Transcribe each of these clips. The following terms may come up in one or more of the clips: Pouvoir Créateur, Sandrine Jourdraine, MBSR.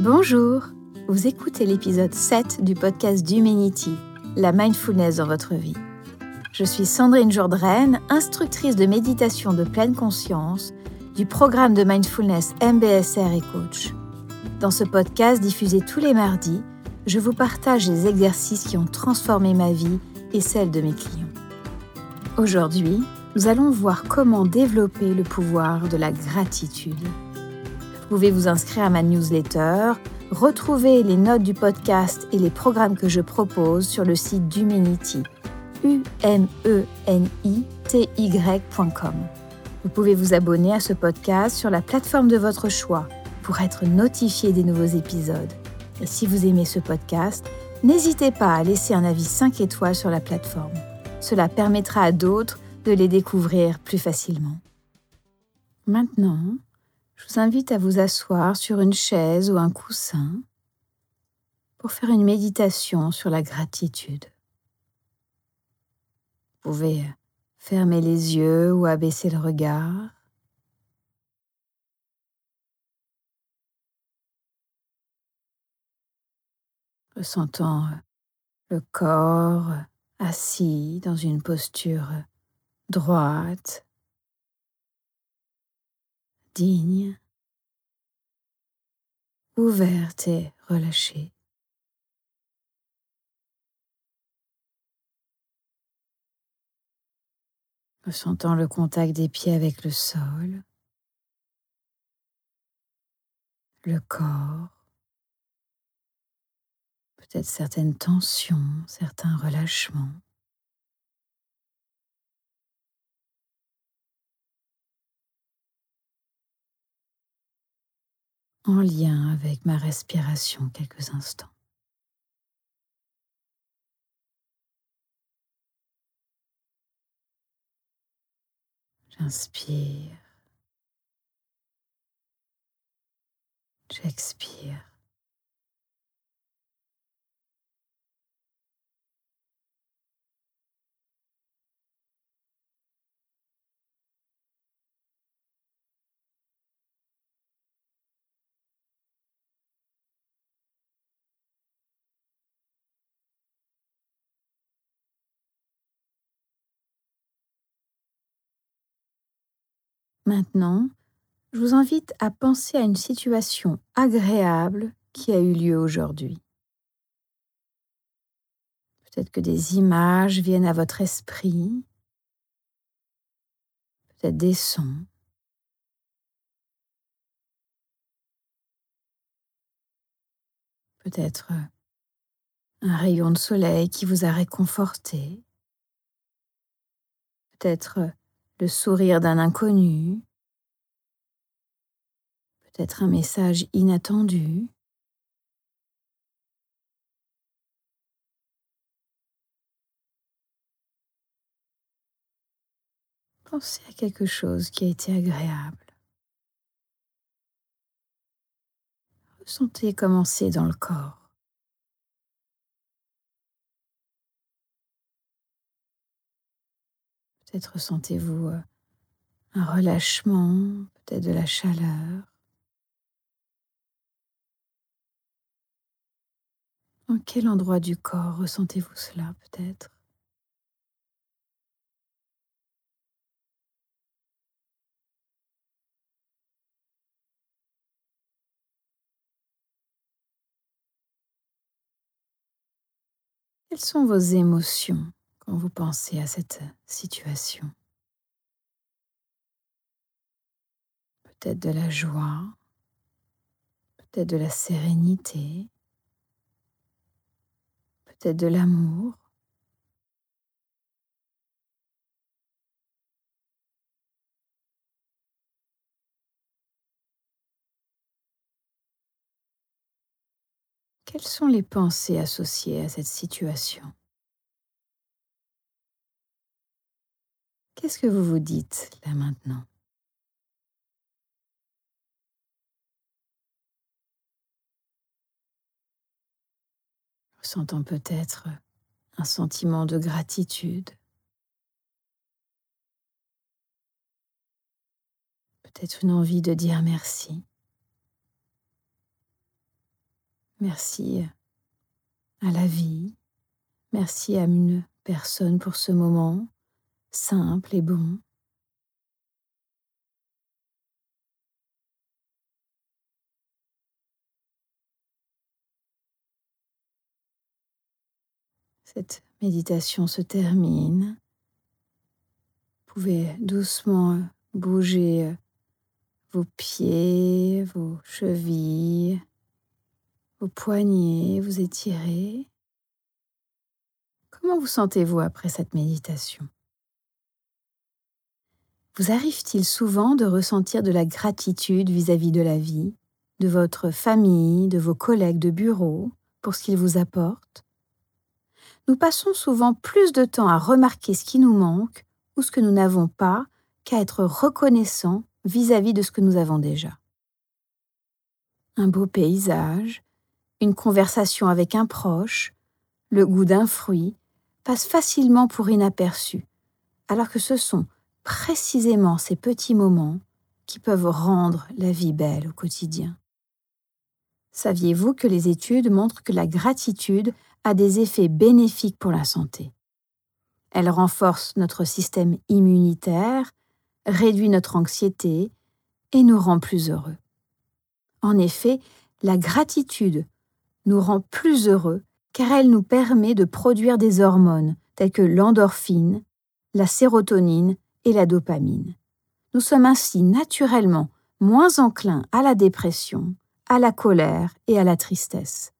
Bonjour, vous écoutez l'épisode 7 du podcast d'Humanity, la mindfulness dans votre vie. Je suis Sandrine Jourdraine, instructrice de méditation de pleine conscience du programme de mindfulness MBSR et coach. Dans ce podcast diffusé tous les mardis, je vous partage les exercices qui ont transformé ma vie et celle de mes clients. Aujourd'hui, nous allons voir comment développer le pouvoir de la gratitude. Vous pouvez vous inscrire à ma newsletter, retrouver les notes du podcast et les programmes que je propose sur le site d'Humanity, umenity.com. Vous pouvez vous abonner à ce podcast sur la plateforme de votre choix pour être notifié des nouveaux épisodes. Et si vous aimez ce podcast, n'hésitez pas à laisser un avis 5 étoiles sur la plateforme. Cela permettra à d'autres de les découvrir plus facilement. Maintenant, je vous invite à vous asseoir sur une chaise ou un coussin pour faire une méditation sur la gratitude. Vous pouvez fermer les yeux ou abaisser le regard. Ressentant le corps assis dans une posture droite, digne, ouverte et relâchée. Ressentant le contact des pieds avec le sol, le corps, peut-être certaines tensions, certains relâchements. En lien avec ma respiration quelques instants. J'inspire. J'expire. Maintenant, je vous invite à penser à une situation agréable qui a eu lieu aujourd'hui. Peut-être que des images viennent à votre esprit, peut-être des sons. Peut-être un rayon de soleil qui vous a réconforté. Peut-être le sourire d'un inconnu, peut-être un message inattendu. Pensez à quelque chose qui a été agréable. Ressentez comment c'est dans le corps. Peut-être ressentez-vous un relâchement, peut-être de la chaleur. En quel endroit du corps ressentez-vous cela, peut-être ? Quelles sont vos émotions ? Quand vous pensez à cette situation, peut-être de la joie, peut-être de la sérénité, peut-être de l'amour. Quelles sont les pensées associées à cette situation ? Qu'est-ce que vous vous dites là maintenant ? Ressentant peut-être un sentiment de gratitude, peut-être une envie de dire merci, Merci à la vie, merci à une personne pour ce moment simple et bon. Cette méditation se termine. Vous pouvez doucement bouger vos pieds, vos chevilles, vos poignets, vous étirez. Comment vous sentez-vous après cette méditation ? Vous arrive-t-il souvent de ressentir de la gratitude vis-à-vis de la vie, de votre famille, de vos collègues de bureau, pour ce qu'ils vous apportent ? Nous passons souvent plus de temps à remarquer ce qui nous manque ou ce que nous n'avons pas qu'à être reconnaissants vis-à-vis de ce que nous avons déjà. Un beau paysage, une conversation avec un proche, le goût d'un fruit passent facilement pour inaperçus, alors que ce sont précisément ces petits moments qui peuvent rendre la vie belle au quotidien. Saviez-vous que les études montrent que la gratitude a des effets bénéfiques pour la santé ? Elle renforce notre système immunitaire, réduit notre anxiété et nous rend plus heureux. En effet, la gratitude nous rend plus heureux car elle nous permet de produire des hormones telles que l'endorphine, la sérotonine et la dopamine. Nous sommes ainsi naturellement moins enclins à la dépression, à la colère et à la tristesse.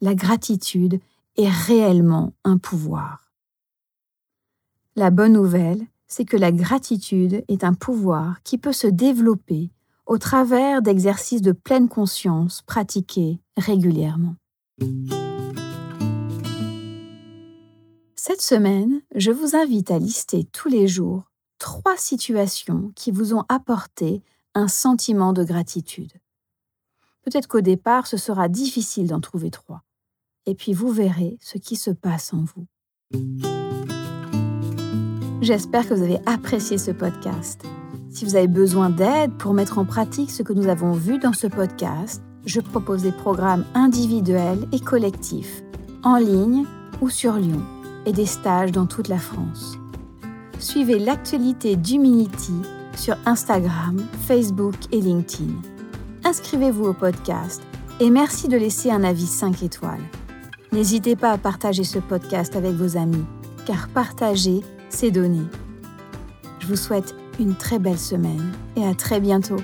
La gratitude est réellement un pouvoir. La bonne nouvelle, c'est que la gratitude est un pouvoir qui peut se développer au travers d'exercices de pleine conscience pratiqués régulièrement. Cette semaine, je vous invite à lister tous les jours 3 situations qui vous ont apporté un sentiment de gratitude. Peut-être qu'au départ, ce sera difficile d'en trouver 3. Et puis vous verrez ce qui se passe en vous. J'espère que vous avez apprécié ce podcast. Si vous avez besoin d'aide pour mettre en pratique ce que nous avons vu dans ce podcast, je propose des programmes individuels et collectifs, en ligne ou sur Lyon, et des stages dans toute la France. Suivez l'actualité d'Humanity sur Instagram, Facebook et LinkedIn. Inscrivez-vous au podcast et merci de laisser un avis 5 étoiles. N'hésitez pas à partager ce podcast avec vos amis, car partager, c'est donner. Je vous souhaite une très belle semaine et à très bientôt.